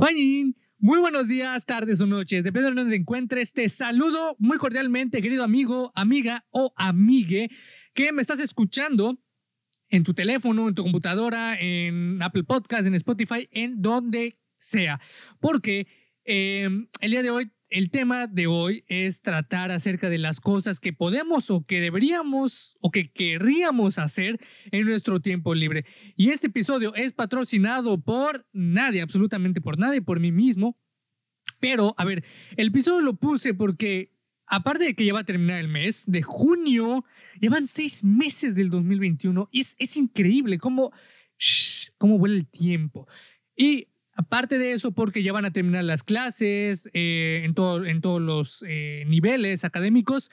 欢迎, muy buenos días, tardes o noches, depende de donde te encuentres. Te saludo muy cordialmente, querido amigo, amiga o amigue que me estás escuchando en tu teléfono, en tu computadora, en Apple Podcast, en Spotify, en donde sea. Porque el día de hoy, el tema de hoy es tratar acerca de las cosas que podemos o que deberíamos o que querríamos hacer en nuestro tiempo libre. Y este episodio es patrocinado por nadie, absolutamente por nadie, por mí mismo. Pero, a ver, el episodio lo puse porque, aparte de que ya va a terminar el mes de junio, llevan 6 meses del 2021. Es increíble cómo vuela el tiempo. Y aparte de eso, porque ya van a terminar las clases en todos los niveles académicos.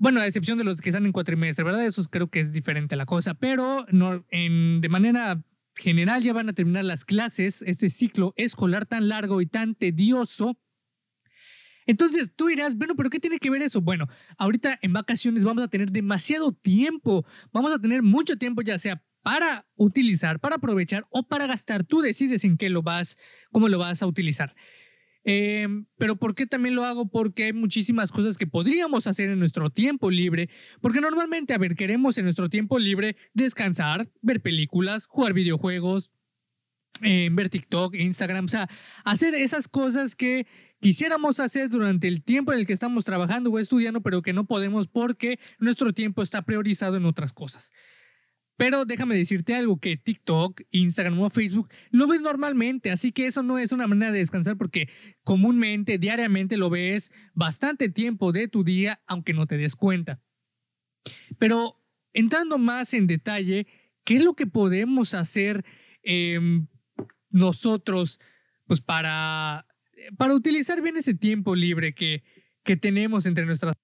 Bueno, a excepción de los que están en cuatrimestre, ¿verdad? Esos creo que es diferente la cosa. Pero no, de manera general ya van a terminar las clases, este ciclo escolar tan largo y tan tedioso. Entonces tú dirás, bueno, ¿pero qué tiene que ver eso? Bueno, ahorita en vacaciones vamos a tener demasiado tiempo. Vamos a tener mucho tiempo, ya sea para utilizar, para aprovechar o para gastar. Tú decides en qué cómo lo vas a utilizar. Pero ¿por qué también lo hago? Porque hay muchísimas cosas que podríamos hacer en nuestro tiempo libre. Porque normalmente, a ver, queremos en nuestro tiempo libre descansar, ver películas, jugar videojuegos, ver TikTok, Instagram. O sea, hacer esas cosas que quisiéramos hacer durante el tiempo en el que estamos trabajando o estudiando, pero que no podemos porque nuestro tiempo está priorizado en otras cosas. Pero déjame decirte algo, que TikTok, Instagram o Facebook lo ves normalmente, así que eso no es una manera de descansar porque comúnmente, diariamente lo ves bastante tiempo de tu día, aunque no te des cuenta. Pero entrando más en detalle, ¿qué es lo que podemos hacer nosotros pues para utilizar bien ese tiempo libre que tenemos entre nuestras...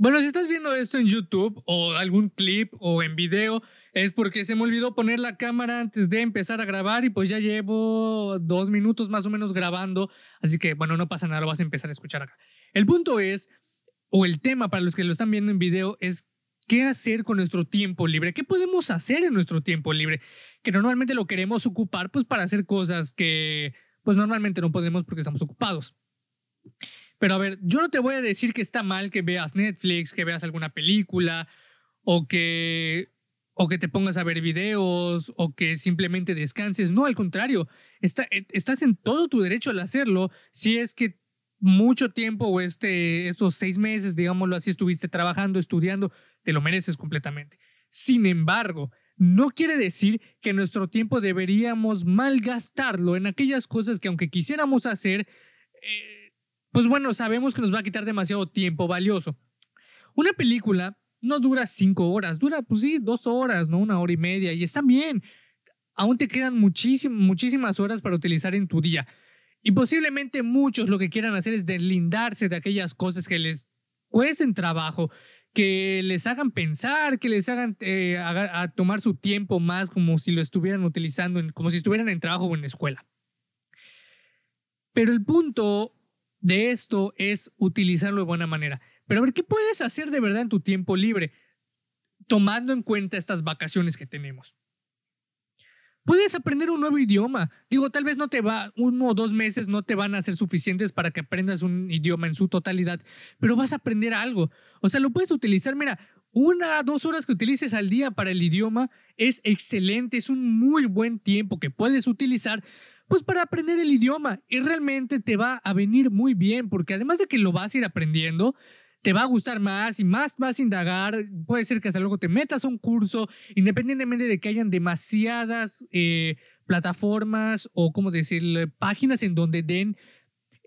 Bueno, si estás viendo esto en YouTube o algún clip o en video, es porque se me olvidó poner la cámara antes de empezar a grabar y pues ya llevo 2 minutos más o menos grabando. Así que, bueno, no pasa nada, lo vas a empezar a escuchar acá. El punto es, o el tema para los que lo están viendo en video, es qué hacer con nuestro tiempo libre. ¿Qué podemos hacer en nuestro tiempo libre? Que normalmente lo queremos ocupar pues para hacer cosas que pues normalmente no podemos porque estamos ocupados. Pero a ver, yo no te voy a decir que está mal que veas Netflix, que veas alguna película o que te pongas a ver videos o que simplemente descanses. No, al contrario, estás en todo tu derecho al hacerlo si es que mucho tiempo o estos 6 meses, digámoslo así, estuviste trabajando, estudiando, te lo mereces completamente. Sin embargo, no quiere decir que nuestro tiempo deberíamos malgastarlo en aquellas cosas que aunque quisiéramos hacer... pues bueno, sabemos que nos va a quitar demasiado tiempo valioso. Una película no dura 5 horas, dura pues sí 2 horas, ¿no? 1 hora y media y está bien. Aún te quedan muchísimas horas para utilizar en tu día. Y posiblemente muchos lo que quieran hacer es deslindarse de aquellas cosas que les cuesten trabajo, que les hagan pensar, que les hagan a tomar su tiempo más como si lo estuvieran utilizando, como si estuvieran en trabajo o en la escuela. Pero el punto de esto es utilizarlo de buena manera. Pero a ver, ¿qué puedes hacer de verdad en tu tiempo libre? Tomando en cuenta estas vacaciones que tenemos. Puedes aprender un nuevo idioma. Digo, tal vez 1 o 2 meses no te van a ser suficientes para que aprendas un idioma en su totalidad, pero vas a aprender algo. O sea, lo puedes utilizar, mira, 1 o 2 horas que utilices al día para el idioma es excelente, es un muy buen tiempo que puedes utilizar pues para aprender el idioma, y realmente te va a venir muy bien porque además de que lo vas a ir aprendiendo, te va a gustar más y más vas a indagar. Puede ser que hasta luego te metas a un curso, independientemente de que hayan demasiadas plataformas o, ¿cómo decir?, páginas en donde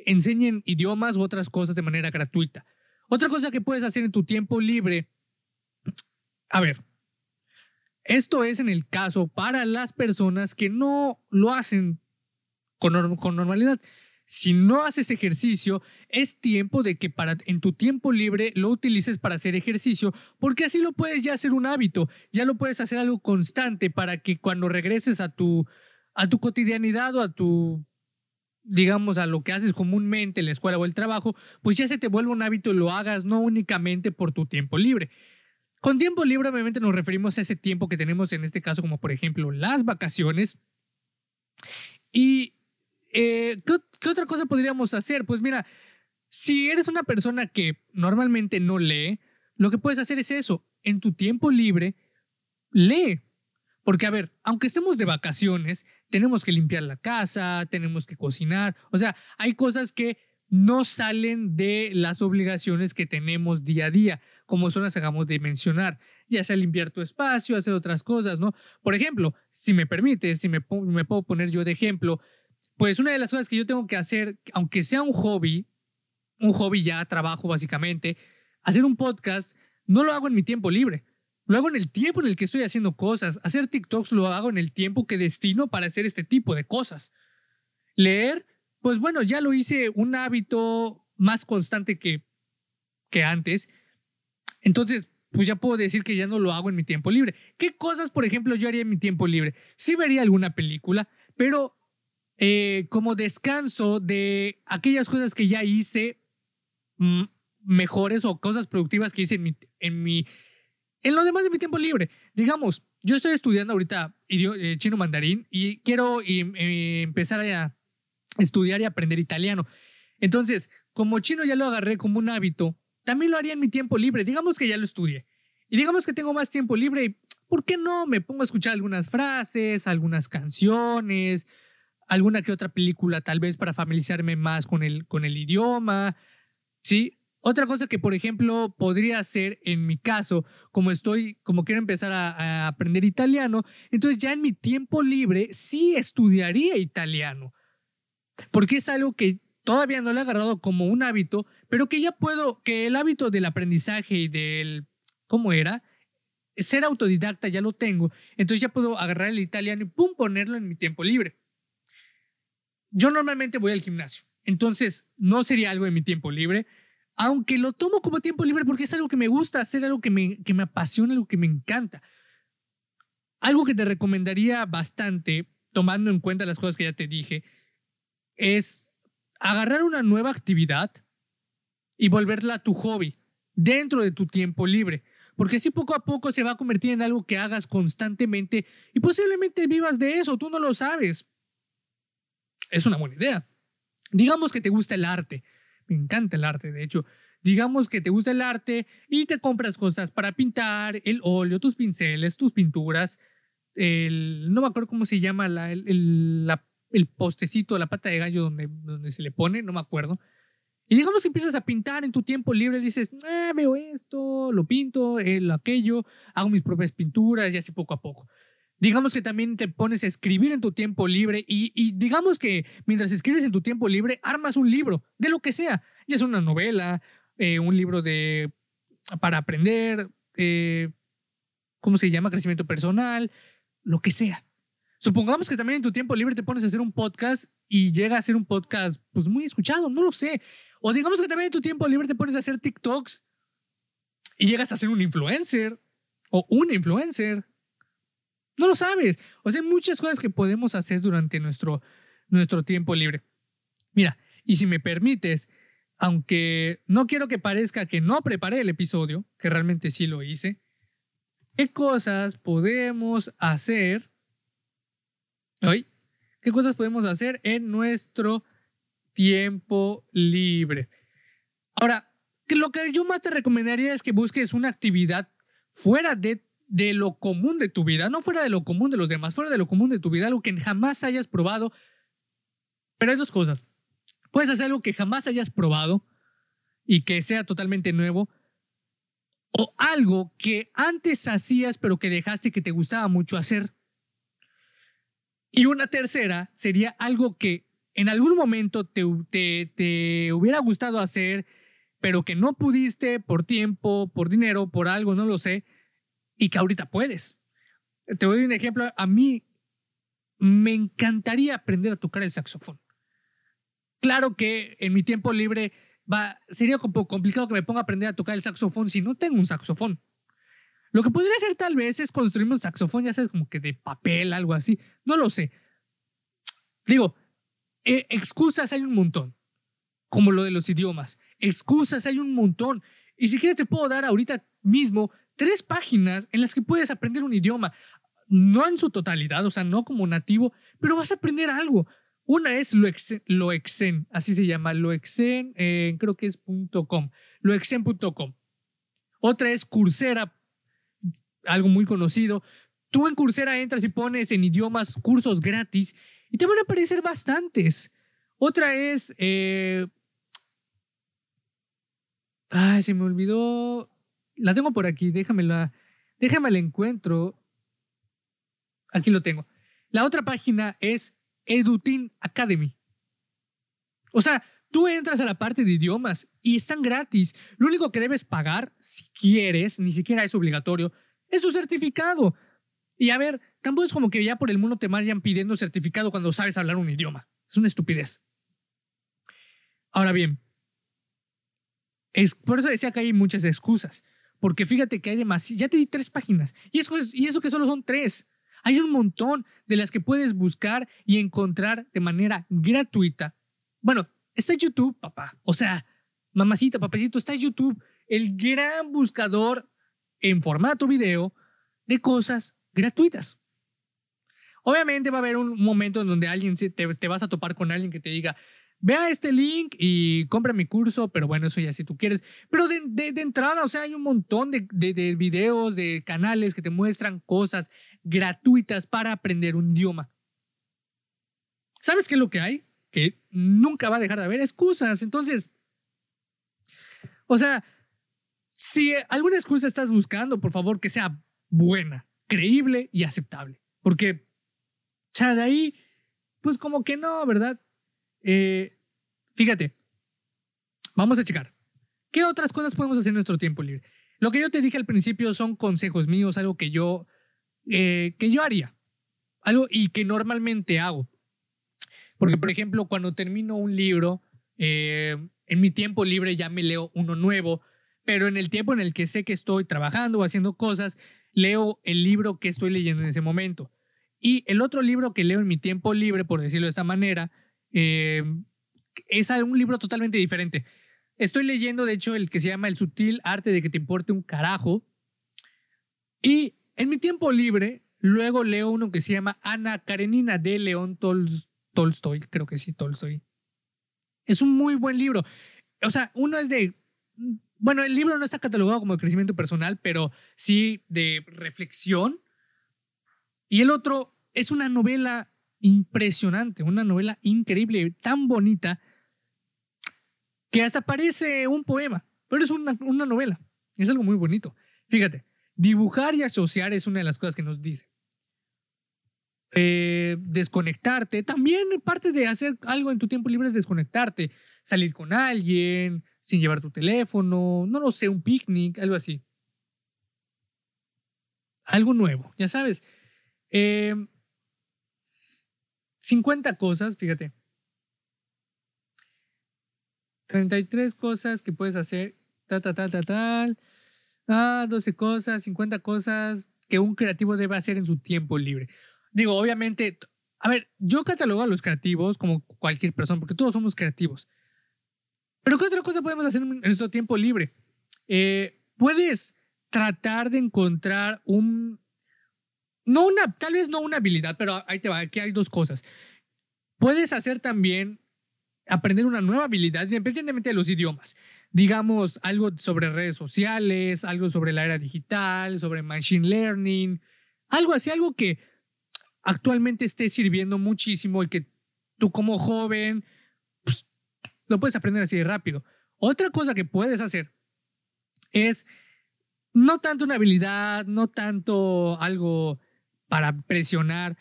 enseñen idiomas u otras cosas de manera gratuita. Otra cosa que puedes hacer en tu tiempo libre, a ver, esto es en el caso para las personas que no lo hacen con normalidad. Si no haces ejercicio, es tiempo de que en tu tiempo libre lo utilices para hacer ejercicio, porque así lo puedes ya hacer un hábito, ya lo puedes hacer algo constante para que cuando regreses a tu cotidianidad o a tu, digamos, a lo que haces comúnmente en la escuela o el trabajo, pues ya se te vuelva un hábito y lo hagas no únicamente por tu tiempo libre. Con tiempo libre obviamente nos referimos a ese tiempo que tenemos en este caso, como por ejemplo las vacaciones. ¿Y qué otra cosa podríamos hacer? Pues mira, si eres una persona que normalmente no lee, lo que puedes hacer es eso. En tu tiempo libre, lee. Porque, a ver, aunque estemos de vacaciones, tenemos que limpiar la casa, tenemos que cocinar. O sea, hay cosas que no salen de las obligaciones que tenemos día a día, como son las que acabamos de mencionar. Ya sea limpiar tu espacio, hacer otras cosas, ¿no? Por ejemplo, si me permite, si me puedo poner yo de ejemplo, pues una de las cosas que yo tengo que hacer, aunque sea un hobby ya trabajo básicamente, hacer un podcast, no lo hago en mi tiempo libre. Lo hago en el tiempo en el que estoy haciendo cosas. Hacer TikToks lo hago en el tiempo que destino para hacer este tipo de cosas. Leer, pues bueno, ya lo hice un hábito más constante que antes. Entonces, pues ya puedo decir que ya no lo hago en mi tiempo libre. ¿Qué cosas, por ejemplo, yo haría en mi tiempo libre? Sí vería alguna película, pero como descanso de aquellas cosas que ya hice mejores o cosas productivas que hice en lo demás de mi tiempo libre. Digamos, yo estoy estudiando ahorita chino mandarín y quiero empezar a estudiar y aprender italiano. Entonces, como chino ya lo agarré como un hábito, también lo haría en mi tiempo libre. Digamos que ya lo estudié y digamos que tengo más tiempo libre y, ¿por qué no? Me pongo a escuchar algunas frases, algunas canciones, alguna que otra película tal vez para familiarizarme más con el idioma, ¿sí? Otra cosa que, por ejemplo, podría hacer en mi caso, como quiero empezar a aprender italiano, entonces ya en mi tiempo libre sí estudiaría italiano. Porque es algo que todavía no lo he agarrado como un hábito, pero que ya puedo, que el hábito del aprendizaje y del, ¿cómo era? Ser autodidacta ya lo tengo. Entonces ya puedo agarrar el italiano y ¡pum!, ponerlo en mi tiempo libre. Yo normalmente voy al gimnasio, entonces no sería algo en mi tiempo libre, aunque lo tomo como tiempo libre porque es algo que me gusta hacer, algo que me apasiona, algo que me encanta. Algo que te recomendaría bastante, tomando en cuenta las cosas que ya te dije, es agarrar una nueva actividad y volverla tu hobby dentro de tu tiempo libre. Porque así poco a poco se va a convertir en algo que hagas constantemente y posiblemente vivas de eso, tú no lo sabes. Es una buena idea. Digamos que te gusta el arte. Me encanta el arte, de hecho. Digamos que te gusta el arte y te compras cosas para pintar, el óleo, tus pinceles, tus pinturas, no me acuerdo cómo se llama el postecito, la pata de gallo donde se le pone, no me acuerdo. Y digamos que empiezas a pintar en tu tiempo libre, dices, veo esto, lo pinto, aquello, hago mis propias pinturas y así poco a poco. Digamos que también te pones a escribir en tu tiempo libre y digamos que mientras escribes en tu tiempo libre armas un libro, de lo que sea. Ya es una novela, un libro para aprender, ¿cómo se llama? Crecimiento personal, lo que sea. Supongamos que también en tu tiempo libre te pones a hacer un podcast y llega a ser un podcast pues muy escuchado, no lo sé. O digamos que también en tu tiempo libre te pones a hacer TikToks y llegas a ser un influencer o una influencer. No lo sabes. O sea, hay muchas cosas que podemos hacer durante nuestro tiempo libre. Mira, y si me permites, aunque no quiero que parezca que no preparé el episodio, que realmente sí lo hice, ¿qué cosas podemos hacer hoy? ¿Qué cosas podemos hacer en nuestro tiempo libre? Ahora, lo que yo más te recomendaría es que busques una actividad fuera de lo común de tu vida, no fuera de lo común de los demás, fuera de lo común de tu vida, algo que jamás hayas probado. Pero hay dos cosas. Puedes hacer algo que jamás hayas probado y que sea totalmente nuevo, o algo que antes hacías pero que dejaste, que te gustaba mucho hacer. Y una tercera sería algo que en algún momento te hubiera gustado hacer pero que no pudiste por tiempo, por dinero, por algo, no lo sé, y que ahorita puedes. Te doy un ejemplo. A mí me encantaría aprender a tocar el saxofón. Claro que en mi tiempo libre sería complicado que me ponga a aprender a tocar el saxofón si no tengo un saxofón. Lo que podría hacer tal vez es construirme un saxofón, ya sabes, como que de papel, algo así. No lo sé. Digo, excusas hay un montón. Como lo de los idiomas. Excusas hay un montón. Y si quieres te puedo dar ahorita mismo 3 páginas en las que puedes aprender un idioma. No en su totalidad, o sea, no como nativo, pero vas a aprender algo. Una es Loexen, así se llama, Loexen, creo que es .com, Loexen.com. Otra es Coursera, algo muy conocido. Tú en Coursera entras y pones en idiomas cursos gratis y te van a aparecer bastantes. Otra es... Ay, se me olvidó. La tengo por aquí, déjame la encuentro. Aquí lo tengo. La otra página es Eduteen Academy. O sea, tú entras a la parte de idiomas y están gratis. Lo único que debes pagar, si quieres, ni siquiera es obligatorio, es su certificado. Y a ver, tampoco es como que ya por el mundo te vayan pidiendo certificado cuando sabes hablar un idioma. Es una estupidez. Ahora bien, por eso decía que hay muchas excusas. Porque fíjate que hay demasiado. Ya te di 3 páginas. Y eso que solo son 3. Hay un montón de las que puedes buscar y encontrar de manera gratuita. Bueno, está YouTube, papá. O sea, mamacita, papacito, está YouTube, el gran buscador en formato video de cosas gratuitas. Obviamente va a haber un momento en donde alguien te vas a topar con alguien que te diga, vea este link y compra mi curso, pero bueno, eso ya si tú quieres. Pero de entrada, o sea, hay un montón de videos, de canales que te muestran cosas gratuitas para aprender un idioma. ¿Sabes qué es lo que hay? Que nunca va a dejar de haber excusas. Entonces, o sea, si alguna excusa estás buscando, por favor, que sea buena, creíble y aceptable. Porque, o sea, de ahí, pues como que no, ¿verdad? Fíjate, vamos a checar. ¿Qué otras cosas podemos hacer en nuestro tiempo libre? Lo que yo te dije al principio son consejos míos, algo que yo haría, algo y que normalmente hago. Porque, por ejemplo, cuando termino un libro, en mi tiempo libre ya me leo uno nuevo, pero en el tiempo en el que sé que estoy trabajando o haciendo cosas, leo el libro que estoy leyendo en ese momento. Y el otro libro que leo en mi tiempo libre, por decirlo de esta manera, es un libro totalmente diferente. Estoy leyendo, de hecho, el que se llama El sutil arte de que te importe un carajo. Y en mi tiempo libre, luego leo uno que se llama Ana Karenina de León Tolstoy, creo que sí, Tolstoy. Es un muy buen libro. O sea, uno es de... Bueno, el libro no está catalogado como de crecimiento personal, pero sí de reflexión. Y el otro es una novela impresionante, una novela increíble, tan bonita, que hasta parece un poema, pero es una novela. Es algo muy bonito. Fíjate. Dibujar y asociar es una de las cosas que nos dice. Desconectarte. También parte de hacer algo en tu tiempo libre es desconectarte. Salir con alguien, sin llevar tu teléfono, no lo sé, un picnic, algo así. Algo nuevo, ya sabes. 50 cosas, fíjate. 33 cosas que puedes hacer. 12 cosas, 50 cosas que un creativo debe hacer en su tiempo libre. Digo, obviamente, a ver, yo catalogo a los creativos como cualquier persona, porque todos somos creativos. Pero ¿qué otra cosa podemos hacer en nuestro tiempo libre? Puedes tratar de encontrar tal vez no una habilidad, pero ahí te va, aquí hay 2 cosas. Puedes hacer también, aprender una nueva habilidad, independientemente de los idiomas. Digamos, algo sobre redes sociales, algo sobre la era digital, sobre machine learning, algo así, algo que actualmente esté sirviendo muchísimo y que tú como joven pues, lo puedes aprender así de rápido. Otra cosa que puedes hacer es no tanto una habilidad, no tanto algo para presionar,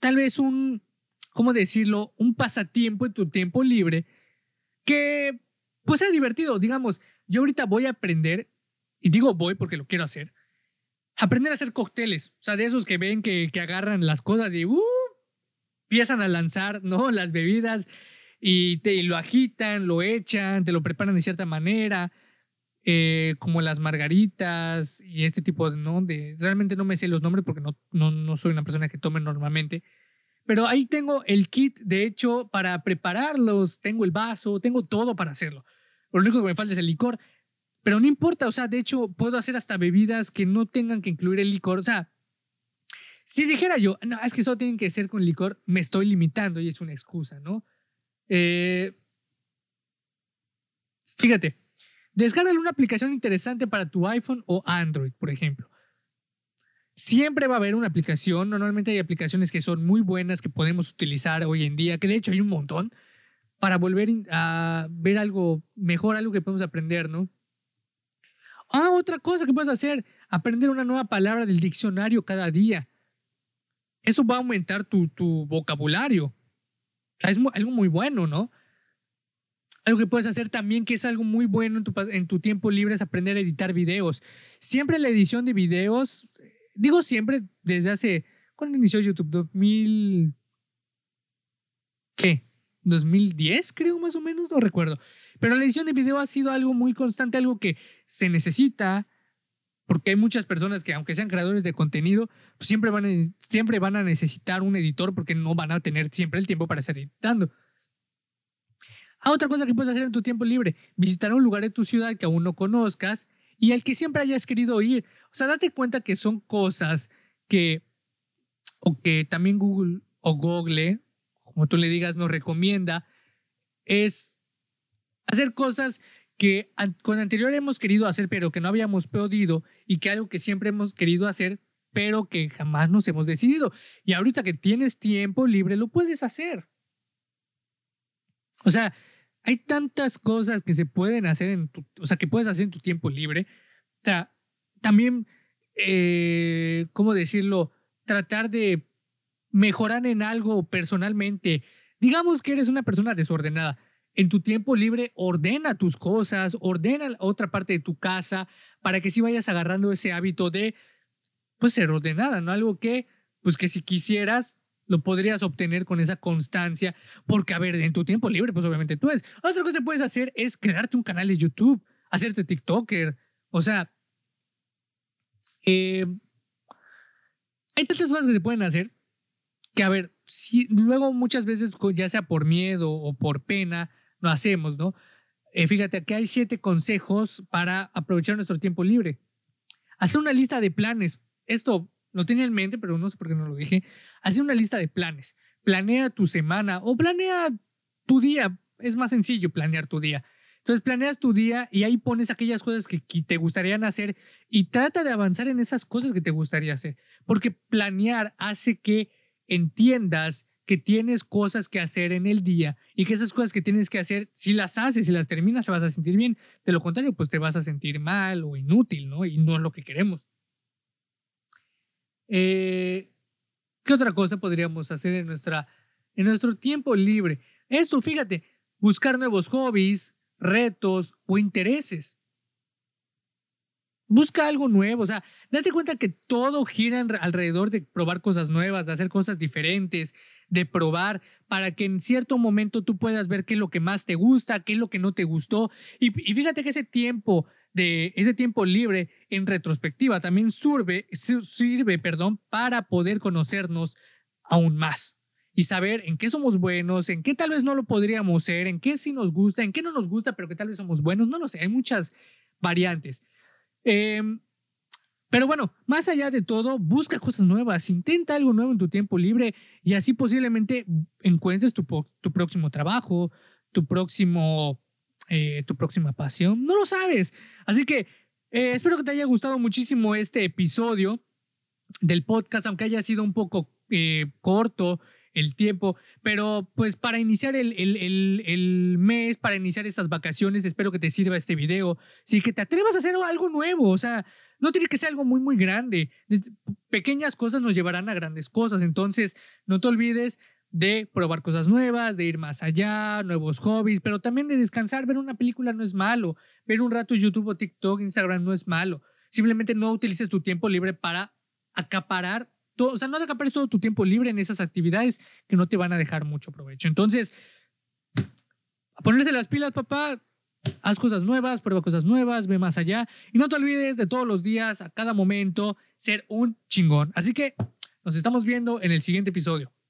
tal vez un pasatiempo en tu tiempo libre que... Pues es divertido, digamos, yo ahorita voy a aprender, y digo voy porque lo quiero hacer, aprender a hacer cócteles, o sea, de esos que ven que agarran las cosas y empiezan a lanzar, ¿no? Las bebidas y lo agitan, lo echan, te lo preparan de cierta manera, como las margaritas y este tipo de, ¿no? Realmente no me sé los nombres porque no soy una persona que tome normalmente. Pero ahí tengo el kit, de hecho, para prepararlos. Tengo el vaso, tengo todo para hacerlo. Lo único que me falta es el licor. Pero no importa, o sea, de hecho, puedo hacer hasta bebidas que no tengan que incluir el licor. O sea, si dijera yo, no, es que solo tienen que ser con licor, me estoy limitando y es una excusa, ¿no? Fíjate, descárgale una aplicación interesante para tu iPhone o Android, por ejemplo. Siempre va a haber una aplicación. Normalmente hay aplicaciones que son muy buenas que podemos utilizar hoy en día, que de hecho hay un montón, para volver a ver algo mejor, algo que podemos aprender, ¿no? Ah, otra cosa que puedes hacer, aprender una nueva palabra del diccionario cada día. Eso va a aumentar tu vocabulario. O sea, es algo muy bueno, ¿no? Algo que puedes hacer también, que es algo muy bueno en tu tiempo libre, es aprender a editar videos. Siempre la edición de videos, digo siempre, desde hace... ¿Cuándo inició YouTube? 2000... ¿Qué? 2010, creo, más o menos, no recuerdo. Pero la edición de video ha sido algo muy constante, algo que se necesita, porque hay muchas personas que, aunque sean creadores de contenido, pues siempre van a necesitar un editor, porque no van a tener siempre el tiempo para estar editando. Ah, otra cosa que puedes hacer en tu tiempo libre, visitar un lugar de tu ciudad que aún no conozcas y al que siempre hayas querido ir. O sea, date cuenta que son cosas que también Google o Google, como tú le digas, nos recomienda, es hacer cosas que con anterior hemos querido hacer pero que no habíamos podido, y que algo que siempre hemos querido hacer pero que jamás nos hemos decidido. Y ahorita que tienes tiempo libre lo puedes hacer. O sea, hay tantas cosas que se pueden hacer que puedes hacer en tu tiempo libre. O sea, también, ¿cómo decirlo? Tratar de mejorar en algo personalmente. Digamos que eres una persona desordenada. En tu tiempo libre ordena tus cosas, ordena otra parte de tu casa para que sí vayas agarrando ese hábito de, pues, ser ordenada, ¿no? Algo que, pues, que si quisieras lo podrías obtener con esa constancia, porque, a ver, en tu tiempo libre, pues, obviamente tú eres. Otra cosa que puedes hacer es crearte un canal de YouTube, hacerte TikToker. O sea, hay tantas cosas que se pueden hacer que, a ver, si luego muchas veces, ya sea por miedo o por pena, lo hacemos, ¿no? Fíjate, aquí hay 7 consejos para aprovechar nuestro tiempo libre. Hacer una lista de planes. Esto lo tenía en mente, pero no sé por qué no lo dije. Hacer una lista de planes. Planea tu semana o planea tu día. Es más sencillo planear tu día. Entonces planeas tu día y ahí pones aquellas cosas que te gustarían hacer y trata de avanzar en esas cosas que te gustaría hacer. Porque planear hace que entiendas que tienes cosas que hacer en el día y que esas cosas que tienes que hacer, si las haces, si las terminas, te vas a sentir bien. De lo contrario, pues te vas a sentir mal o inútil, ¿no? Y no es lo que queremos. ¿Qué otra cosa podríamos hacer en nuestro tiempo libre? Esto, fíjate, buscar nuevos hobbies, retos o intereses. Busca algo nuevo. O sea, date cuenta que todo gira alrededor de probar cosas nuevas, de hacer cosas diferentes, de probar, para que en cierto momento tú puedas ver qué es lo que más te gusta, qué es lo que no te gustó. Y fíjate que ese tiempo libre en retrospectiva también sirve, para poder conocernos aún más y saber en qué somos buenos, en qué tal vez no lo podríamos ser, en qué sí nos gusta, en qué no nos gusta, pero que tal vez somos buenos. No lo sé, hay muchas variantes. Pero bueno, más allá de todo, busca cosas nuevas, intenta algo nuevo en tu tiempo libre y así posiblemente encuentres tu próximo trabajo, tu próxima pasión. No lo sabes. Así que espero que te haya gustado muchísimo este episodio del podcast, aunque haya sido un poco corto el tiempo, pero pues para iniciar el mes, para iniciar estas vacaciones, espero que te sirva este video. Sí, que te atrevas a hacer algo nuevo. O sea, no tiene que ser algo muy muy grande. Pequeñas cosas nos llevarán a grandes cosas. Entonces no te olvides de probar cosas nuevas, de ir más allá, nuevos hobbies, pero también de descansar. Ver una película no es malo, ver un rato YouTube o TikTok, Instagram no es malo. Simplemente no utilices tu tiempo libre para acaparar todo, o sea, no te acapares todo tu tiempo libre en esas actividades que no te van a dejar mucho provecho. Entonces, a ponerse las pilas, papá. Haz cosas nuevas, prueba cosas nuevas, ve más allá. Y no te olvides de todos los días, a cada momento, ser un chingón. Así que nos estamos viendo en el siguiente episodio.